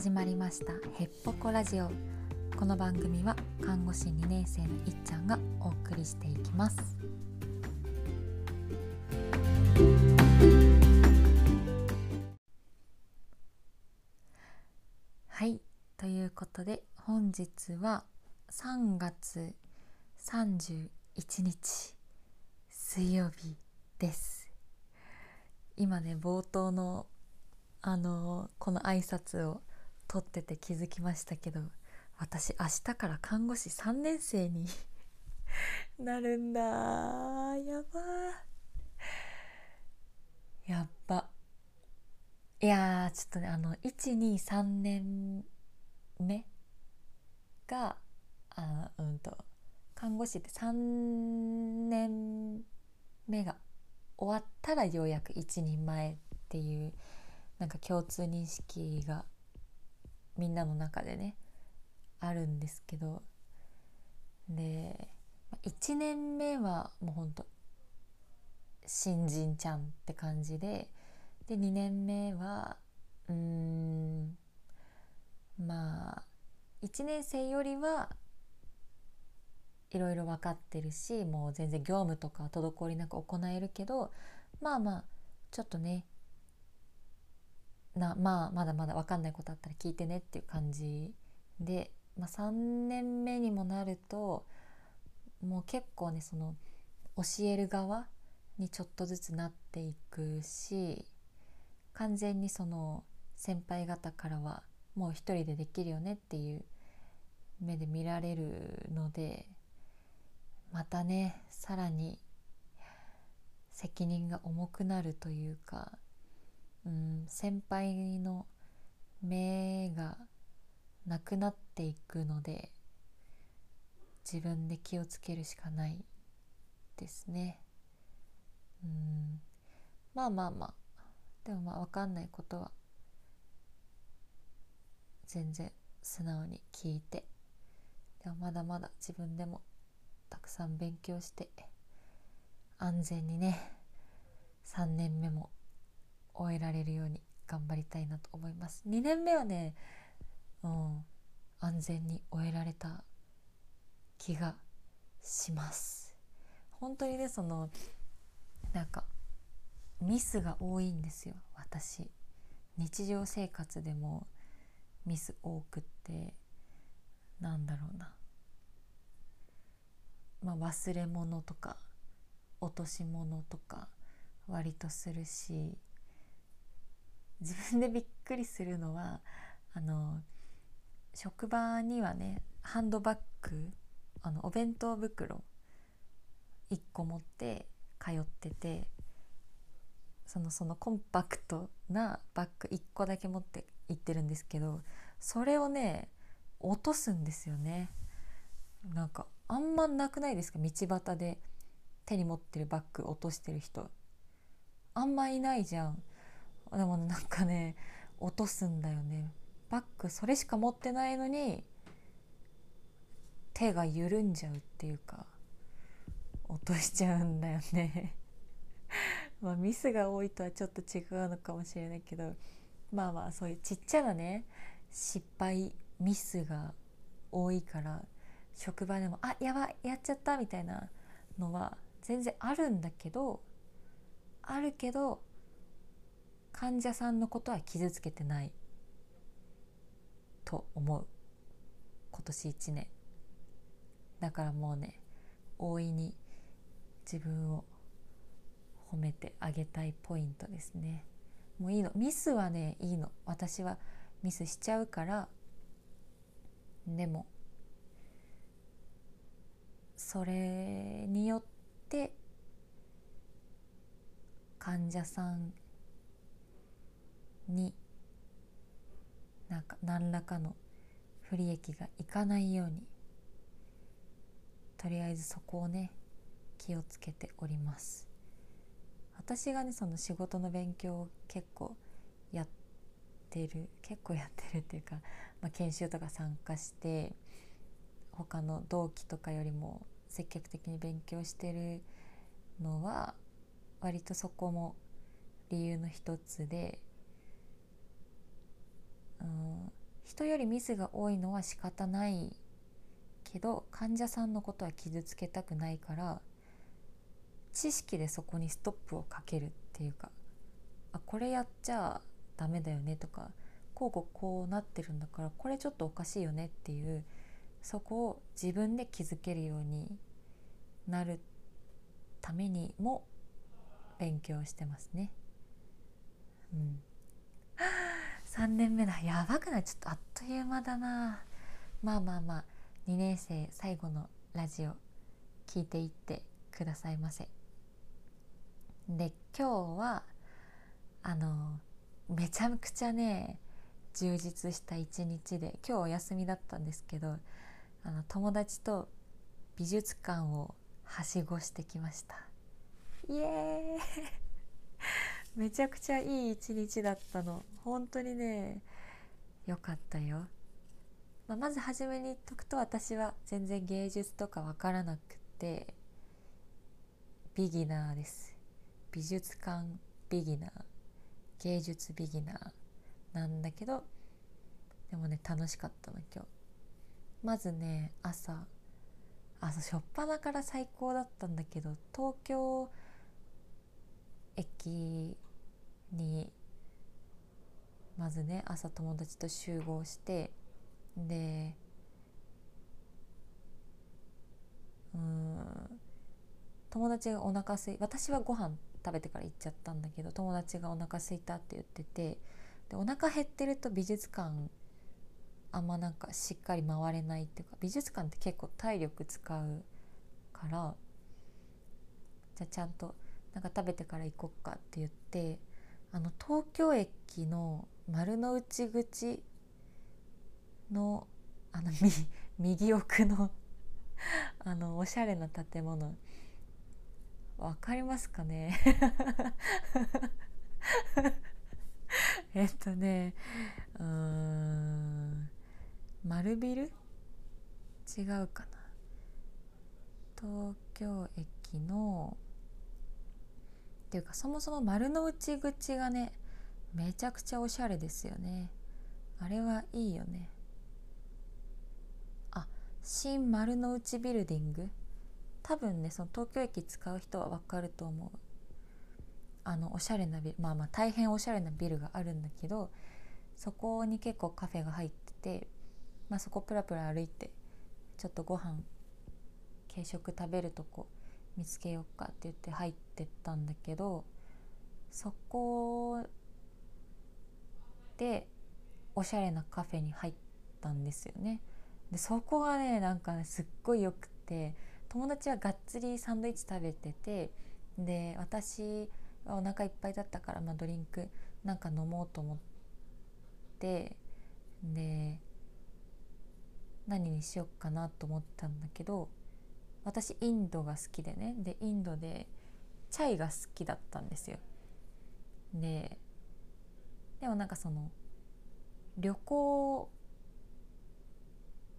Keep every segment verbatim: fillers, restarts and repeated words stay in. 始まりましたヘッポコラジオ。この番組は看護師にねん生のいっちゃんがお送りしていきます。はい、ということで本日はさんがつさんじゅういちにち水曜日です。今ね、冒頭のあのこの挨拶を取ってて気づきましたけど、私明日から看護師さんねん生になるんだ。やばーやばいやーちょっとね、あの いちにさん 年目があうんと看護師ってさんねんめが終わったらようやく一人前っていうなんか共通認識がみんなの中でねあるんですけど、でいちねんめはもうほんと新人ちゃんって感じで、でにねんめはうーんまあいちねん生よりはいろいろ分かってるし、もう全然業務とか滞りなく行えるけど、まあまあちょっとねなまあまだまだ分かんないことあったら聞いてねっていう感じで、まあ、さんねんめにもなるともう結構ねその教える側にちょっとずつなっていくし、完全にその先輩方からはもう一人でできるよねっていう目で見られるので、またねさらに責任が重くなるというか、うん、先輩の目がなくなっていくので自分で気をつけるしかないですね。うん、まあまあまあでもまあ分かんないことは全然素直に聞いて、でもまだまだ自分でもたくさん勉強して安全にねさんねんめも終えられるように頑張りたいなと思います。にねんめはね、うん、安全に終えられた気がします。本当にねそのなんかミスが多いんですよ。私日常生活でもミス多くって、なんだろうな、まあ、忘れ物とか落とし物とか割とするし、自分でびっくりするのはあの職場にはねハンドバッグ、あのお弁当袋いっこ持って通ってて、そのそのコンパクトなバッグいっこだけ持って行ってるんですけど、それをね落とすんですよね。なんかあんまなくないですか？道端で手に持ってるバッグ落としてる人あんまいないじゃん。でもなんかね落とすんだよね。バッグそれしか持ってないのに手が緩んじゃうっていうか落としちゃうんだよねまあミスが多いとはちょっと違うのかもしれないけど、まあまあそういうちっちゃなね失敗ミスが多いから、職場でもあやばいやっちゃったみたいなのは全然あるんだけどあるけど患者さんのことは傷つけてないと思う今年いちねんだから、もうね大いに自分を褒めてあげたいポイントですね。もういいの、ミスはねいいの、私はミスしちゃうから。でもそれによって患者さんになんか何らかの不利益がいかないように、とりあえずそこをね気をつけております。私がねその仕事の勉強を結構やってる結構やってるっていうか、まあ、研修とか参加して他の同期とかよりも積極的に勉強してるのは割とそこも理由の一つで、うん、人よりミスが多いのは仕方ないけど、患者さんのことは傷つけたくないから知識でそこにストップをかけるっていうか、あ、これやっちゃダメだよねとか、こうこうこうなってるんだからこれちょっとおかしいよねっていう、そこを自分で気づけるようになるためにも勉強してますね。うん、さんねんめだ。やばくない？ちょっとあっという間だな。まあまあまあ、にねん生最後のラジオ聞いていってくださいませ。で、今日はあのめちゃくちゃね充実した一日で、今日お休みだったんですけど、あの友達と美術館をはしごしてきました。イエーイめちゃくちゃいい一日だったの。本当にね良かったよ。まあ、まず初めに言っとくと、私は全然芸術とか分からなくてビギナーです。美術館ビギナー、芸術ビギナーなんだけど、でもね楽しかったの今日。まずね朝朝しょっぱなから最高だったんだけど、東京駅にまずね朝友達と集合して、でうーん友達がお腹すい、私はご飯食べてから行っちゃったんだけど、友達がお腹すいたって言ってて、でお腹減ってると美術館あんまなんかしっかり回れないっていうか、美術館って結構体力使うから、じゃあちゃんとなんか食べてから行こっかって言って、あの東京駅の丸の内口のあの右奥のあのおしゃれな建物、わかりますかねえっとねうーん丸ビル？違うかな。東京駅のっていうか、そもそも丸の内口がねめちゃくちゃおしゃれですよね。あれはいいよね。あ、新丸の内ビルディング、多分ねその東京駅使う人は分かると思う。あのおしゃれなビル、まあまあ大変おしゃれなビルがあるんだけど、そこに結構カフェが入ってて、まあ、そこプラプラ歩いてちょっとご飯軽食食べるとこ見つけようかって言って入ってったんだけど、そこでおしゃれなカフェに入ったんですよね。でそこがねなんかねすっごいよくて、友達はがっつりサンドイッチ食べてて、で私はお腹いっぱいだったから、まあ、ドリンクなんか飲もうと思って、で何にしようかなと思ったんだけど、私インドが好きでね、でインドでチャイが好きだったんですよ。ででもなんかその旅行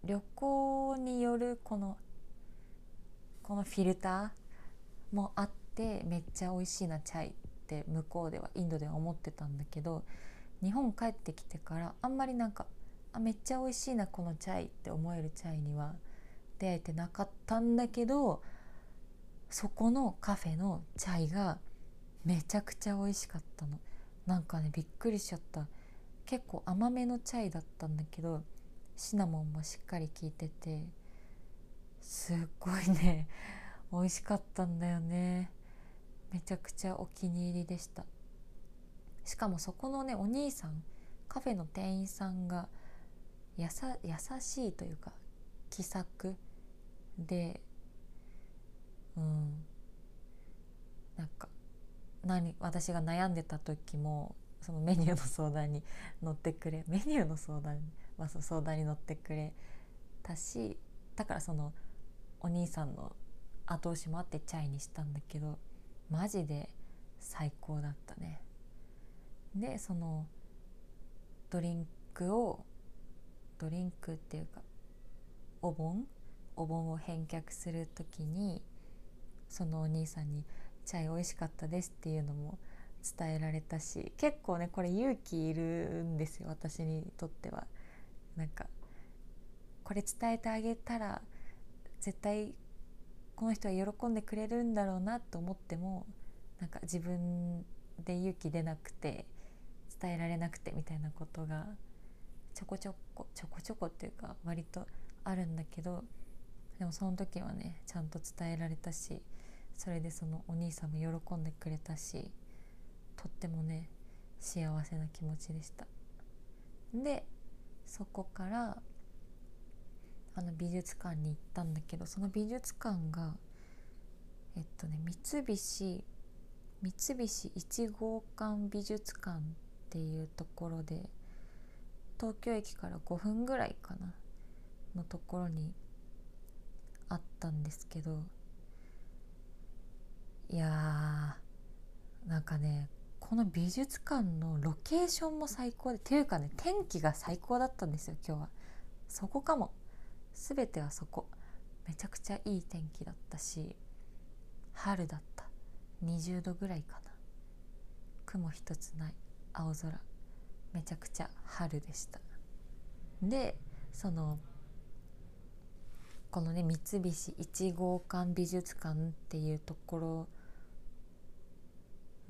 旅行によるこのこのフィルターもあって、めっちゃ美味しいなチャイって向こうではインドでは思ってたんだけど、日本帰ってきてからあんまりなんか、あ、めっちゃ美味しいなこのチャイって思えるチャイには出会えてなかったんだけど、そこのカフェのチャイがめちゃくちゃ美味しかったの。なんかねびっくりしちゃった。結構甘めのチャイだったんだけど、シナモンもしっかり効いてて、すっごいね美味しかったんだよね。めちゃくちゃお気に入りでした。しかもそこのねお兄さん、カフェの店員さんがやさ優しいというか気さくで、うんなんか何私が悩んでた時もそのメニューの相談に乗ってくれメニューの相談は、まあ、相談に乗ってくれたし、だからそのお兄さんの後押しもあってチャイにしたんだけど、マジで最高だったね。でそのドリンクをドリンクっていうかお盆お盆を返却する時に、そのお兄さんにチャイ美味しかったですっていうのも伝えられたし、結構ねこれ勇気いるんですよ、私にとっては。なんかこれ伝えてあげたら絶対この人は喜んでくれるんだろうなと思っても、なんか自分で勇気出なくて伝えられなくてみたいなことがちょこちょこちょこちょこっていうか割とあるんだけど、でもその時はねちゃんと伝えられたし、それでそのお兄さんも喜んでくれたし、とってもね幸せな気持ちでした。でそこからあの美術館に行ったんだけど、その美術館がえっとね三菱三菱一号館美術館っていうところで、東京駅からごふんぐらいかなのところにあったんですけど、いやーなんかねこの美術館のロケーションも最高で、っていうかね天気が最高だったんですよ。今日はそこかも、全てはそこ。めちゃくちゃいい天気だったし、春だった。にじゅうどぐらいかな、雲一つない青空、めちゃくちゃ春でした。でそのこのね三菱一号館美術館っていうところ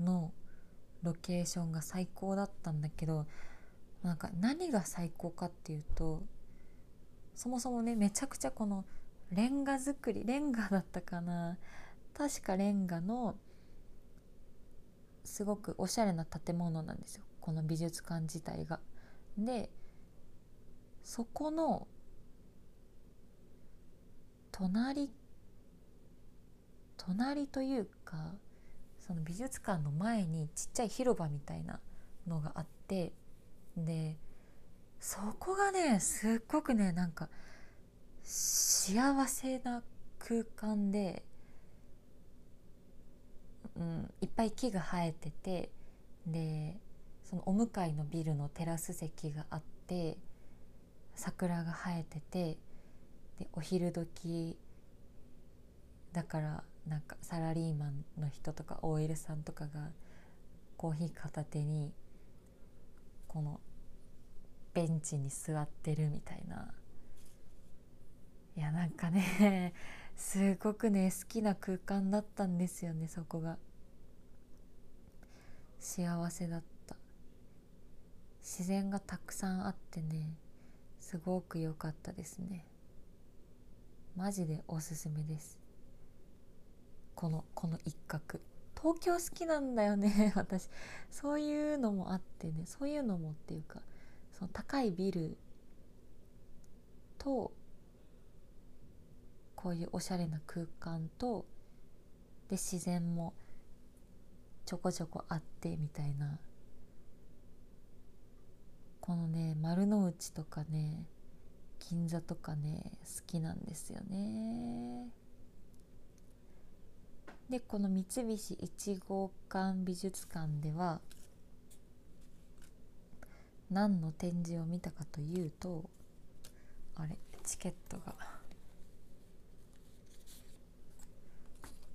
のロケーションが最高だったんだけど、なんか何が最高かっていうと、そもそもねめちゃくちゃこのレンガ作り、レンガだったかな、確かレンガのすごくおしゃれな建物なんですよ、この美術館自体が。でそこの隣隣というか、その美術館の前にちっちゃい広場みたいなのがあって、でそこがねすっごくねなんか幸せな空間で、うん、いっぱい木が生えてて、でそのお向かいのビルのテラス席があって、桜が生えてて、でお昼時だからなんかサラリーマンの人とか オーエル さんとかがコーヒー片手にこのベンチに座ってるみたいな、いやなんかねすごくね好きな空間だったんですよね。そこが幸せだった。自然がたくさんあってねすごく良かったですね。マジでおすすめです。このこの一角、東京好きなんだよね私。そういうのもあってね、そういうのもっていうか、その高いビルとこういうおしゃれな空間とで自然もちょこちょこあってみたいな、このね丸の内とかね銀座とかね好きなんですよね。でこの三菱一号館美術館では何の展示を見たかというと、あれチケットが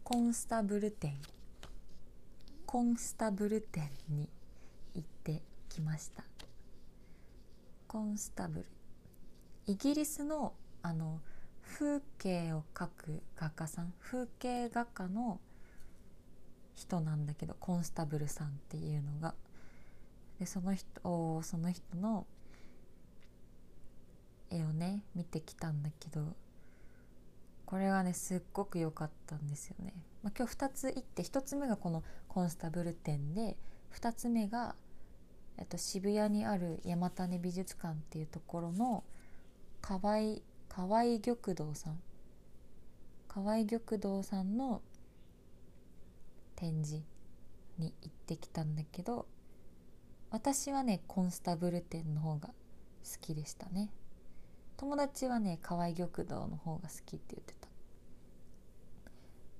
コンスタブル展、コンスタブル展に行ってきました。コンスタブル、イギリスのあの風景を描く画家さん、風景画家の人なんだけど、コンスタブルさんっていうのが、でその人その人の絵をね見てきたんだけど。これがねすっごく良かったんですよね。まあ、今日ふたつ行って、ひとつめがこのコンスタブル展で、ふたつめが、えっと、渋谷にある山種美術館っていうところの河合河合玉堂さん河合玉堂さんの展示に行ってきたんだけど、私はねコンスタブル展の方が好きでしたね。友達はね河合玉堂の方が好きって言ってた。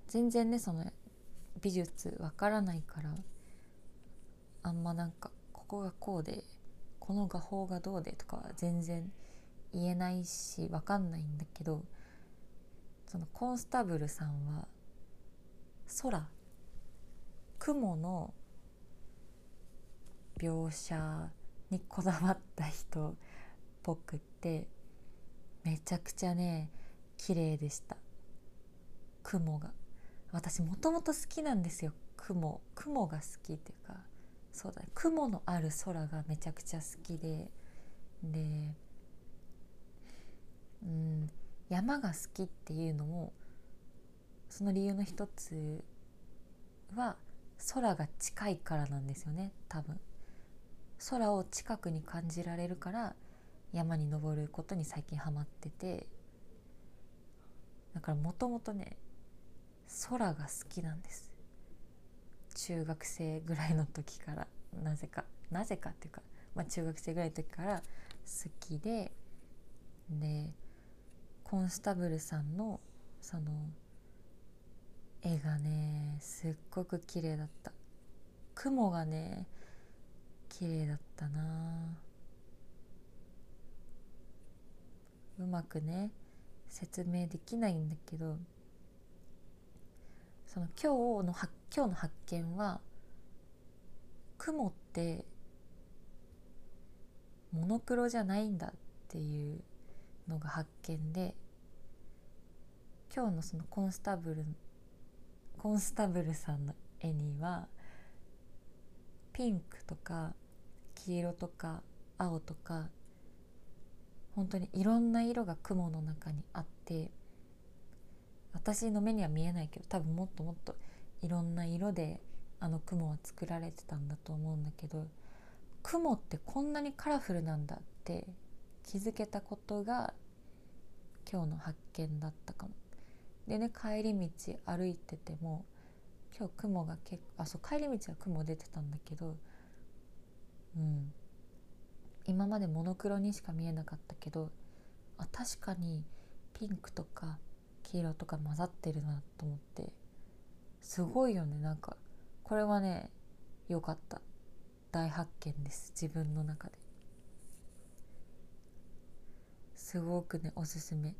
全然ねその美術わからないから、あんまなんかここがこうでこの画法がどうでとかは全然言えないしわかんないんだけど、そのコンスタブルさんは空、雲の描写にこだわった人っぽくって、て、めちゃくちゃね綺麗でした。雲が、私もともと好きなんですよ、雲雲が好きっていうか、そうだね、雲のある空がめちゃくちゃ好きで、で、うん、山が好きっていうのもその理由の一つは空が近いからなんですよね。多分空を近くに感じられるから山に登ることに最近ハマってて、だからもともとね空が好きなんです。中学生ぐらいの時からなぜかなぜかっていうか、まあ、中学生ぐらいの時から好きで、でコンスタブルさんのその絵がねすっごく綺麗だった。雲がね綺麗だったな。うまくね説明できないんだけど、その今日の発今日の発見は、雲ってモノクロじゃないんだっていうのが発見で、今日のそのコンスタブルコンスタブルさんの絵にはピンクとか黄色とか青とか本当にいろんな色が雲の中にあって、私の目には見えないけど多分もっともっといろんな色であの雲は作られてたんだと思うんだけど、雲ってこんなにカラフルなんだって気づけたことが今日の発見だったかも。でね、帰り道歩いてても今日雲が結構あそう帰り道は雲出てたんだけど、うん、今までモノクロにしか見えなかったけど、あ確かにピンクとか黄色とか混ざってるなと思って、すごいよね。なんかこれはね良かった、大発見です。自分の中ですごくねおすすめ、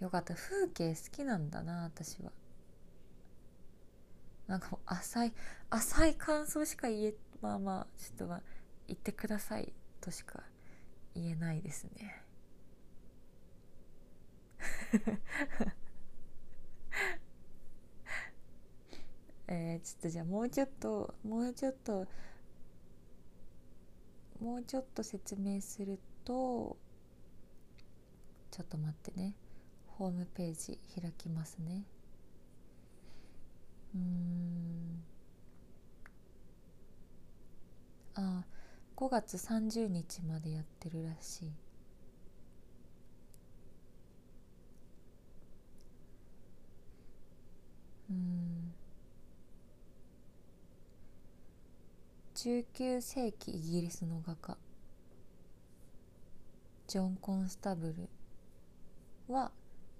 よかった。風景好きなんだな私は。なんか浅い浅い感想しか言えまあまあちょっとは言ってくださいとしか言えないですねえー、ちょっとじゃあもうちょっともうちょっともうちょっと説明すると、ちょっと待ってね、ホームページ開きますね。うーんあごがつさんじゅうにちまでやってるらしい。うんじゅうきゅうせいきイギリスの画家ジョン・コンスタブルは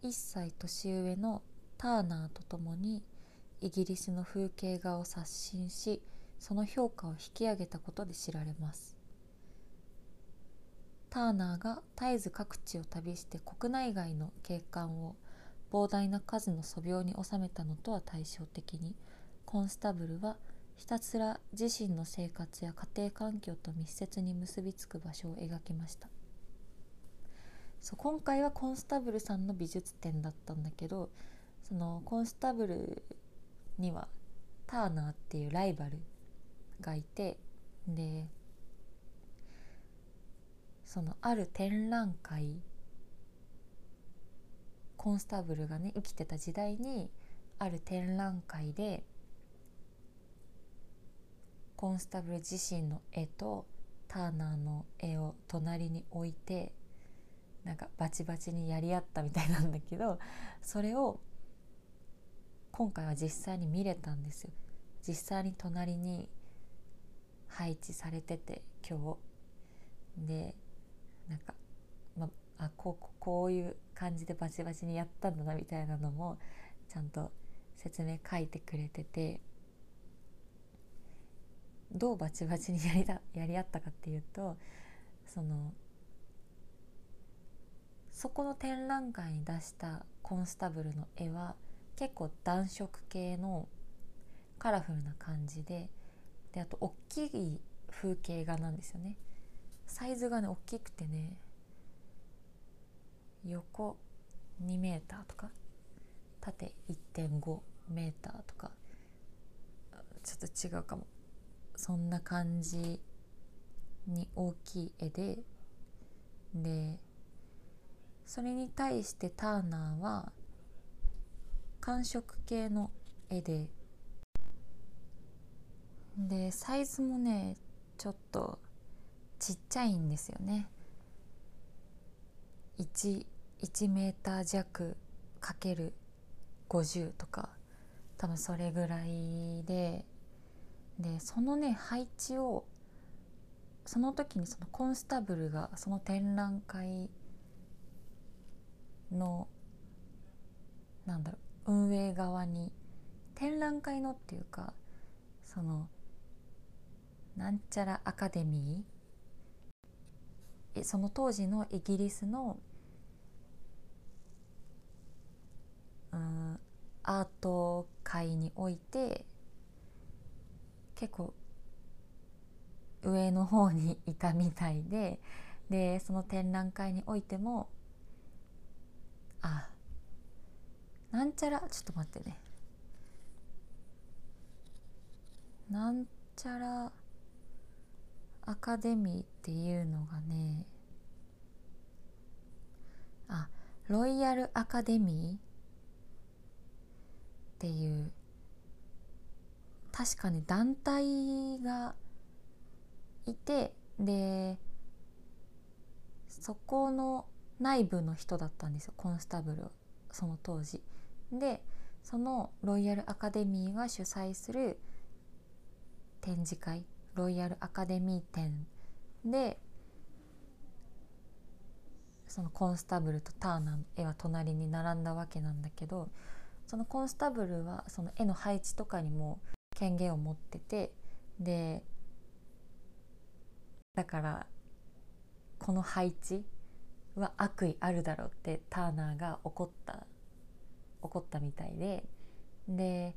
いっさい年上のターナーと共にイギリスの風景画を刷新し、その評価を引き上げたことで知られます。ターナーが絶えず各地を旅して国内外の景観を膨大な数の素描に収めたのとは対照的に、コンスタブルはひたすら自身の生活や家庭環境と密接に結びつく場所を描きました。そう今回はコンスタブルさんの美術展だったんだけど、そのコンスタブルにはターナーっていうライバルがいて、でそのある展覧会、コンスタブルがね生きてた時代にある展覧会でコンスタブル自身の絵とターナーの絵を隣に置いてなんかバチバチにやり合ったみたいなんだけど、それを今回は実際に見れたんですよ。実際に隣に配置されてて今日でなんか、まあ、こう、こういう感じでバチバチにやったんだなみたいなのもちゃんと説明書いてくれてて、どうバチバチにやりだ、やり合ったかっていうと、そのそこの展覧会に出したコンスタブルの絵は結構暖色系のカラフルな感じで、であと大きい風景画なんですよね。サイズがね大きくてね、横にメーターとか縦 いってんごメーターとか、ちょっと違うかも。そんな感じに大きい絵で、でそれに対してターナーは寒色系の絵で、でサイズもねちょっとちっちゃいんですよね。いちメーター弱かけるごじゅうとか、多分それぐらいで、でそのね配置をその時にそのコンスタブルがその展覧会のなんだろう運営側に、展覧会のっていうかそのなんちゃらアカデミー、その当時のイギリスのうんアート界において結構上の方にいたみたいで、でその展覧会においても、あなんちゃらちょっと待ってね、なんちゃらアカデミーっていうのがね、あロイヤルアカデミーっていう確かに団体がいて、でそこの内部の人だったんですよ、コンスタブルはその当時で。そのロイヤルアカデミーが主催する展示会、ロイヤルアカデミー展でそのコンスタブルとターナーの絵は隣に並んだわけなんだけど、そのコンスタブルはその絵の配置とかにも権限を持ってて、でだからこの配置は悪意あるだろうってターナーが怒った怒ったみたいで、で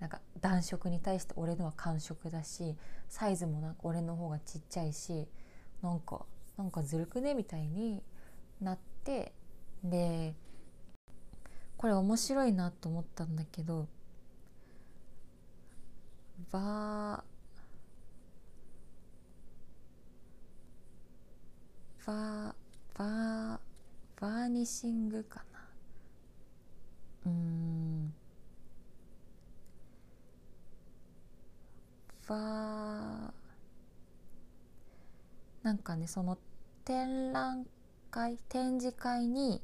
なんか暖色に対して俺のは寒色だし、サイズもなんか俺の方がちっちゃいし、なんかなんかずるくねみたいになって、でこれ面白いなと思ったんだけど、バーバーバーバーニシングかな、うーんバーなんかね、その展覧会展示会に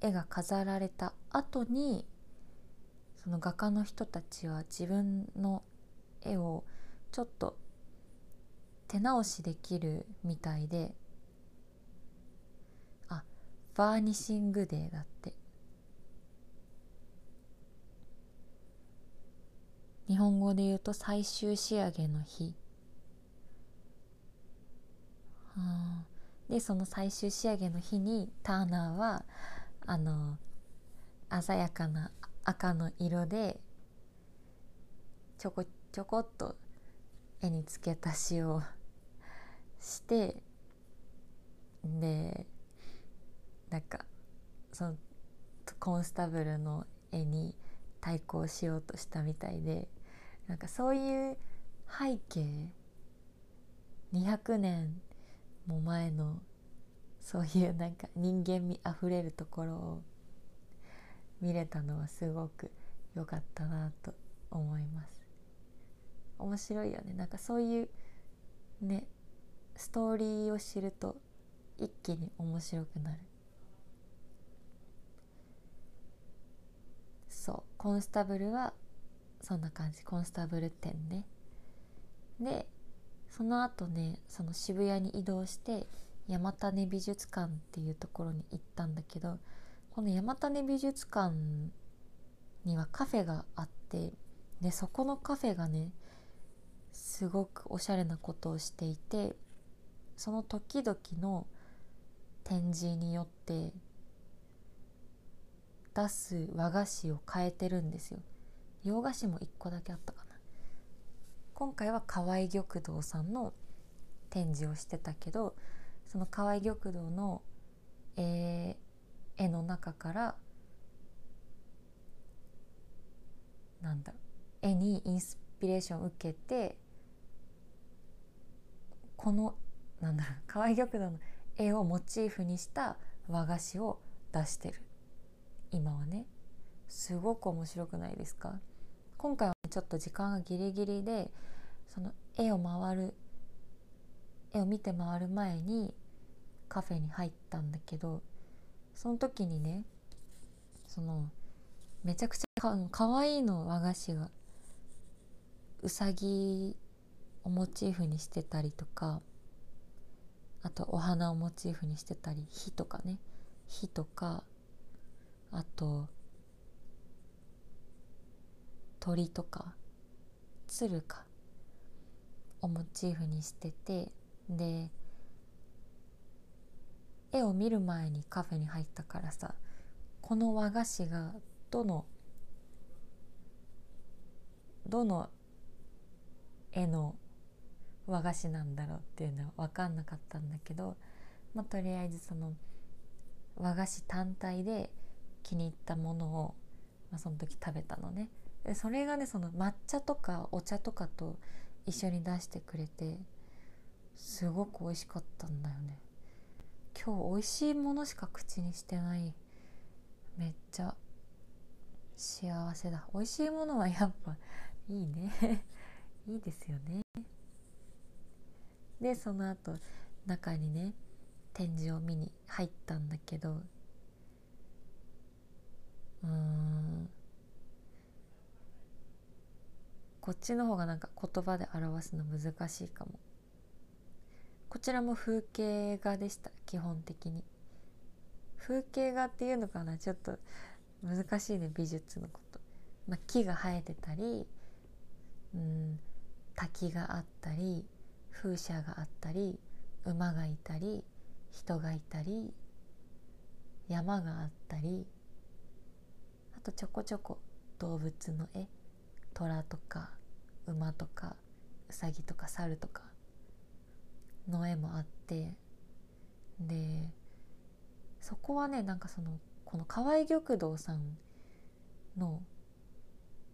絵が飾られた後にその画家の人たちは自分の絵をちょっと手直しできるみたいで、あバーニシングデーだって。日本語で言うと最終仕上げの日、はあ、でその最終仕上げの日にターナーはあの鮮やかな赤の色でちょこちょこっと絵につけ足しをして、でなんかそのコンスタブルの絵に対抗しようとしたみたいで、なんかそういう背景にひゃくねんも前のそういうなんか人間味あふれるところを見れたのはすごく良かったなと思います。面白いよね、なんかそういうねストーリーを知ると一気に面白くなる。そうコンスタブルはそんな感じ、コンスタブル展ね。でその後ねその渋谷に移動して山種美術館っていうところに行ったんだけど、この山種美術館にはカフェがあって、でそこのカフェがねすごくおしゃれなことをしていて、その時々の展示によって出す和菓子を変えてるんですよ。洋菓子もいっこだけあったかな。今回は河合玉堂さんの展示をしてたけど、その河合玉堂のえー、絵の中からなんだ絵にインスピレーションを受けて、このなんだ河合玉堂の絵をモチーフにした和菓子を出してる今はね。すごく面白くないですか？今回はちょっと時間がギリギリで、その絵を回る絵を見て回る前にカフェに入ったんだけど、その時にね、そのめちゃくちゃ か, かわいいの和菓子がうさぎをモチーフにしてたりとか、あとお花をモチーフにしてたり、火とかね火とか、あと鳥とか鶴かをモチーフにしてて、で絵を見る前にカフェに入ったからさ、この和菓子がどのどの絵の和菓子なんだろうっていうのは分かんなかったんだけど、まあ、とりあえずその和菓子単体で気に入ったものを、まあ、その時食べたのね。でそれがね、その抹茶とかお茶とかと一緒に出してくれて、すごく美味しかったんだよね。今日美味しいものしか口にしてない。めっちゃ幸せだ。美味しいものはやっぱいいねいいですよね。でその後中にね展示を見に入ったんだけど、うーんこっちの方がなんか言葉で表すの難しいかも。こちらも風景画でした。基本的に風景画っていうのかな、ちょっと難しいね美術のこと。まあ、木が生えてたり、うん滝があったり、風車があったり、馬がいたり、人がいたり、山があったり、あとちょこちょこ動物の絵、虎とか馬とかうさぎとか猿とかの絵もあって、でそこはねなんかそのこの河合玉堂さんの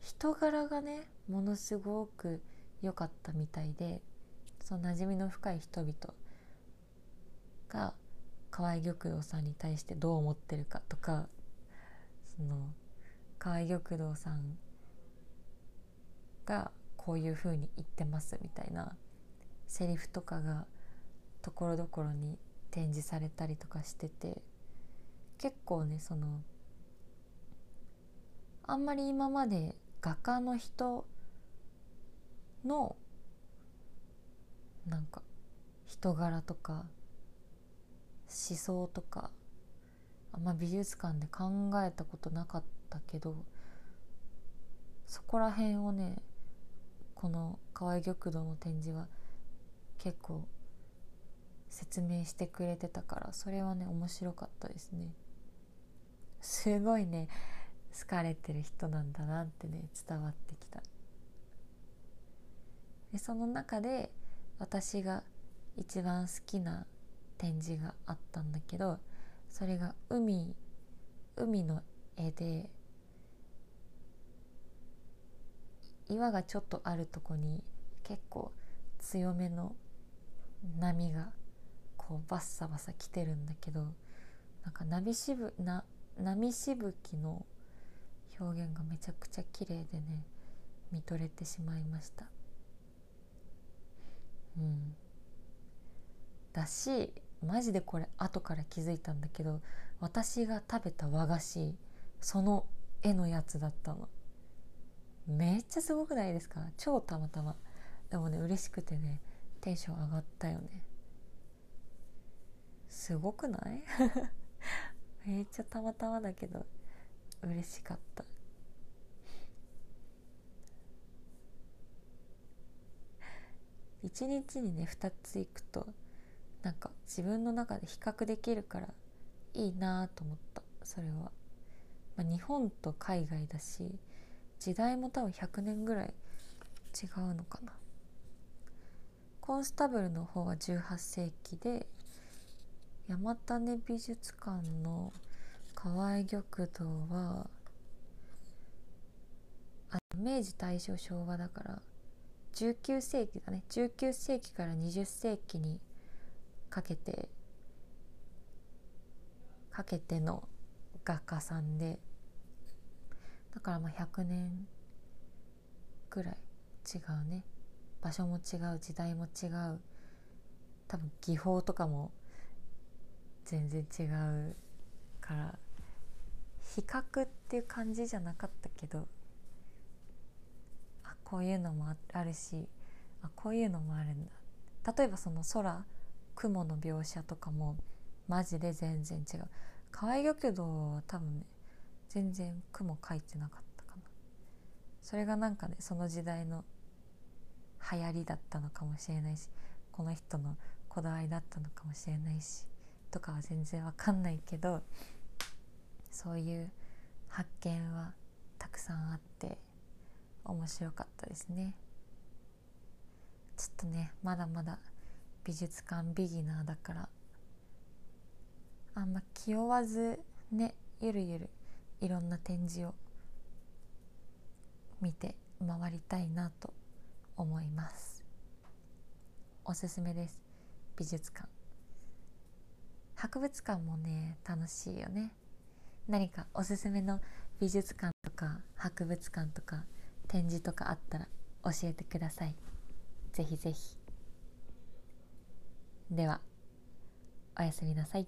人柄がねものすごく良かったみたいで、その馴染みの深い人々が河合玉堂さんに対してどう思ってるかとか、その河合玉堂さんがこういう風に言ってますみたいなセリフとかがところどころに展示されたりとかしてて、結構ねそのあんまり今まで画家の人のなんか人柄とか思想とかあんま美術館で考えたことなかったけど、そこら辺をねこの河合玉堂の展示は結構説明してくれてたから、それはね面白かったですね。すごいね好かれてる人なんだなってね伝わってきた。でその中で私が一番好きな展示があったんだけど、それが海海の絵で、岩がちょっとあるとこに結構強めの波がこうバッサバサ来てるんだけど、なんか波しぶな波しぶきの表現がめちゃくちゃ綺麗でね見とれてしまいました。うんだしマジでこれ後から気づいたんだけど、私が食べた和菓子その絵のやつだったの。めっちゃすごくないですか？超たまたま。でもね嬉しくてねテンション上がったよね。すごくないめっちゃたまたまだけど嬉しかった。一日にねふたつ行くとなんか自分の中で比較できるからいいなと思った。それは、まあ、日本と海外だし時代も多分ひゃくねんぐらい違うのかな。コンスタブルの方はじゅうはっ世紀で、山種美術館の河合玉堂はあ明治大正昭和だからじゅうきゅう世紀だね。じゅうきゅう世紀からにじゅう世紀にかけてかけての画家さんで、だからまあひゃくねんぐらい違うね。場所も違う、時代も違う、多分技法とかも全然違うから比較っていう感じじゃなかったけど、あこういうのもあるし、あこういうのもあるんだ。例えばその空雲の描写とかもマジで全然違う。河合玉堂は多分ね全然雲描いてなかったかな。それがなんかねその時代の流行りだったのかもしれないし、この人のこだわりだったのかもしれないしとかは全然わかんないけど、そういう発見はたくさんあって面白かったですね。ちょっとねまだまだ美術館ビギナーだからあんま気負わずね、ゆるゆるいろんな展示を見て回りたいなと思います。おすすめです、美術館。博物館もね楽しいよね。何かおすすめの美術館とか博物館とか展示とかあったら教えてください。ぜひぜひ。ではおやすみなさい。